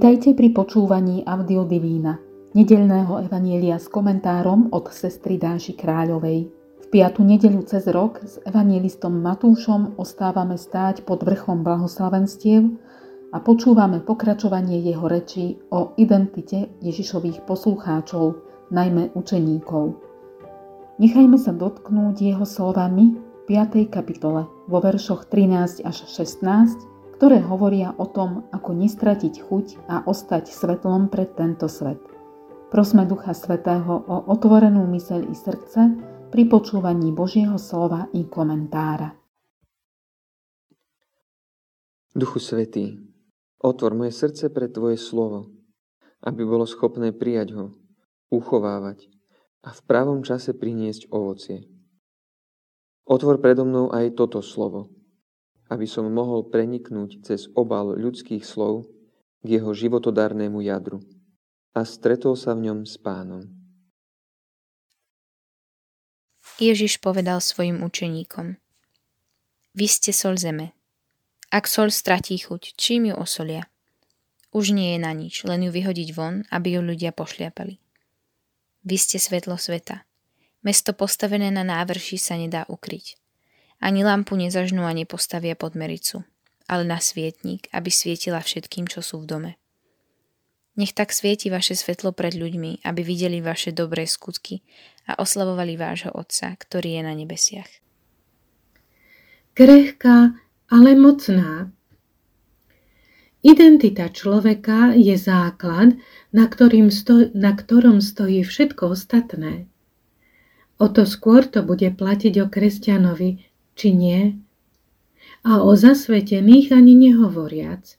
Vítajte pri počúvaní Audio Divína, nedeľného evanielia s komentárom od sestry Dáši Kráľovej. V piatu nedeľu cez rok s evanielistom Matúšom ostávame stáť pod vrchom blahoslavenstiev a počúvame pokračovanie jeho rečí o identite Ježišových poslucháčov, najmä učeníkov. Nechajme sa dotknúť jeho slovami v 5. kapitole vo veršoch 13 až 16, ktoré hovoria o tom, ako nestratiť chuť a ostať svetlom pre tento svet. Prosme Ducha Svätého o otvorenú myseľ i srdce pri počúvaní Božieho slova i komentára. Duchu Svätý, otvor moje srdce pre Tvoje slovo, aby bolo schopné prijať ho, uchovávať a v pravom čase priniesť ovocie. Otvor predo mnou aj toto slovo, aby som mohol preniknúť cez obal ľudských slov k jeho životodarnému jadru a stretol sa v ňom s Pánom. Ježiš povedal svojim učeníkom: Vy ste soľ zeme. Ak soľ stratí chuť, čím ju osolia? Už nie je na nič, len ju vyhodiť von, aby ju ľudia pošliapali. Vy ste svetlo sveta. Mesto postavené na návrší sa nedá ukryť. Ani lampu nezažnú a nepostavia pod mericu, ale na svietnik, aby svietila všetkým, čo sú v dome. Nech tak svieti vaše svetlo pred ľuďmi, aby videli vaše dobré skutky a oslavovali vášho Otca, ktorý je na nebesiach. Krehká, ale mocná. Identita človeka je základ, na ktorom stojí všetko ostatné. O to skôr to bude platiť o kresťanovi, či nie, a o zasvetených ani nehovoriac.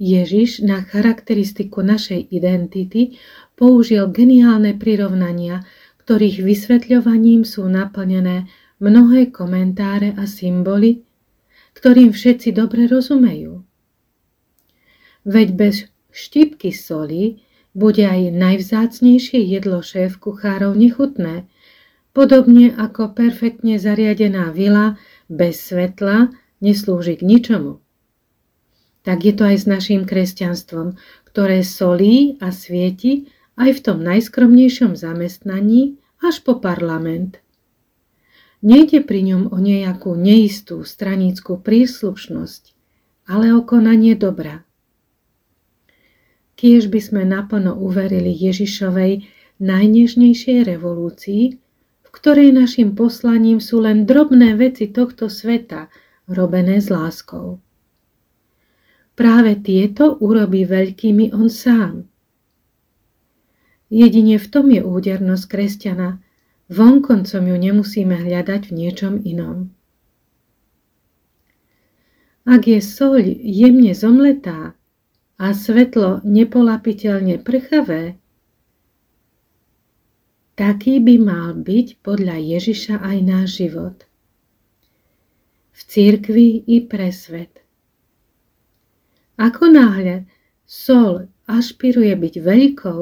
Ježiš na charakteristiku našej identity použil geniálne prirovnania, ktorých vysvetľovaním sú naplnené mnohé komentáre a symboly, ktorým všetci dobre rozumejú. Veď bez štipky soli bude aj najvzácnejšie jedlo šéf kuchárov nechutné, podobne ako perfektne zariadená vila bez svetla neslúži k ničomu. Tak je to aj s naším kresťanstvom, ktoré solí a svieti aj v tom najskromnejšom zamestnaní až po parlament. Nejde pri ňom o nejakú neistú stranícku príslušnosť, ale o konanie dobra. Kiež by sme naplno uverili Ježišovej najnežnejšej revolúcii, ktorej našim poslaním sú len drobné veci tohto sveta, robené s láskou. Práve tieto urobí veľkými on sám. Jedine v tom je údernosť kresťana, vonkoncom ju nemusíme hľadať v niečom inom. Ak je soľ jemne zomletá a svetlo nepolapiteľne prchavé, taký by mal byť podľa Ježiša aj náš život. V cirkvi i pre svet. Akonáhle soľ ašpiruje byť veľkou,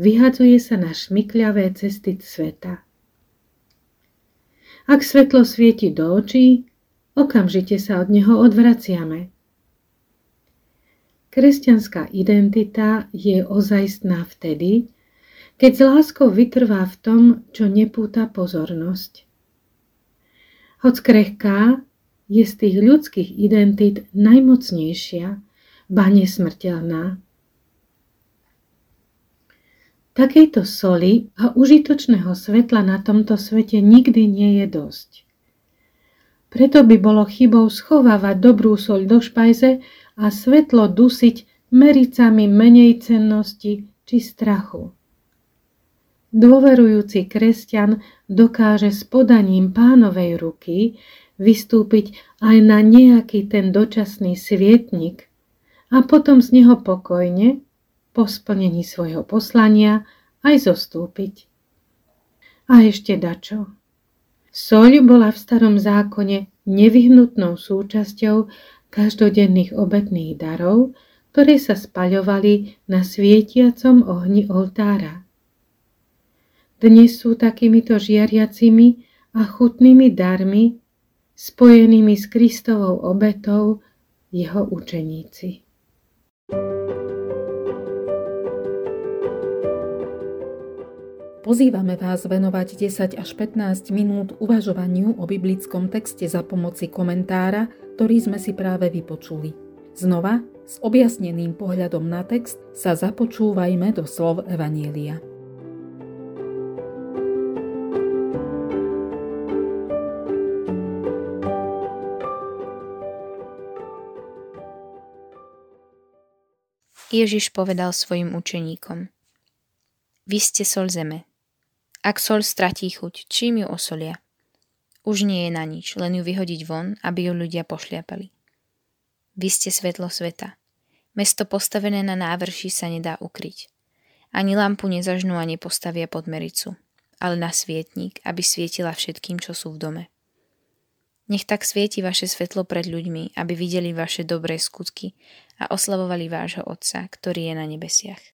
vyhadzuje sa na šmykľavé cesty sveta. Ak svetlo svieti do očí, okamžite sa od neho odvraciame. Kresťanská identita je ozajstná vtedy, keď s láskou vytrvá v tom, čo nepúta pozornosť. Hoc krehká, je z tých ľudských identít najmocnejšia, ba nesmrteľná. Takejto soli a užitočného svetla na tomto svete nikdy nie je dosť. Preto by bolo chybou schovávať dobrú soľ do špajze a svetlo dusiť mericami menejcennosti či strachu. Dôverujúci kresťan dokáže s podaním Pánovej ruky vystúpiť aj na nejaký ten dočasný svietnik a potom z neho pokojne, po splnení svojho poslania, aj zostúpiť. A ešte dačo. Soľ bola v starom zákone nevyhnutnou súčasťou každodenných obetných darov, ktoré sa spaľovali na svietiacom ohni oltára. Dnes sú takýmito žiariacimi a chutnými darmi, spojenými s Kristovou obetou, jeho učeníci. Pozývame vás venovať 10 až 15 minút uvažovaniu o biblickom texte za pomoci komentára, ktorý sme si práve vypočuli. Znova, s objasneným pohľadom na text, sa započúvajme do slov Evanjelia. Ježiš povedal svojim učeníkom: Vy ste soľ zeme. Ak soľ stratí chuť, čím ju osolia? Už nie je na nič, len ju vyhodiť von, aby ju ľudia pošliapali. Vy ste svetlo sveta. Mesto postavené na návrší sa nedá ukryť. Ani lampu nezažnú a nepostavia pod mericu, ale na svietnik, aby svietila všetkým, čo sú v dome. Nech tak svieti vaše svetlo pred ľuďmi, aby videli vaše dobré skutky a oslavovali vášho Otca, ktorý je na nebesiach.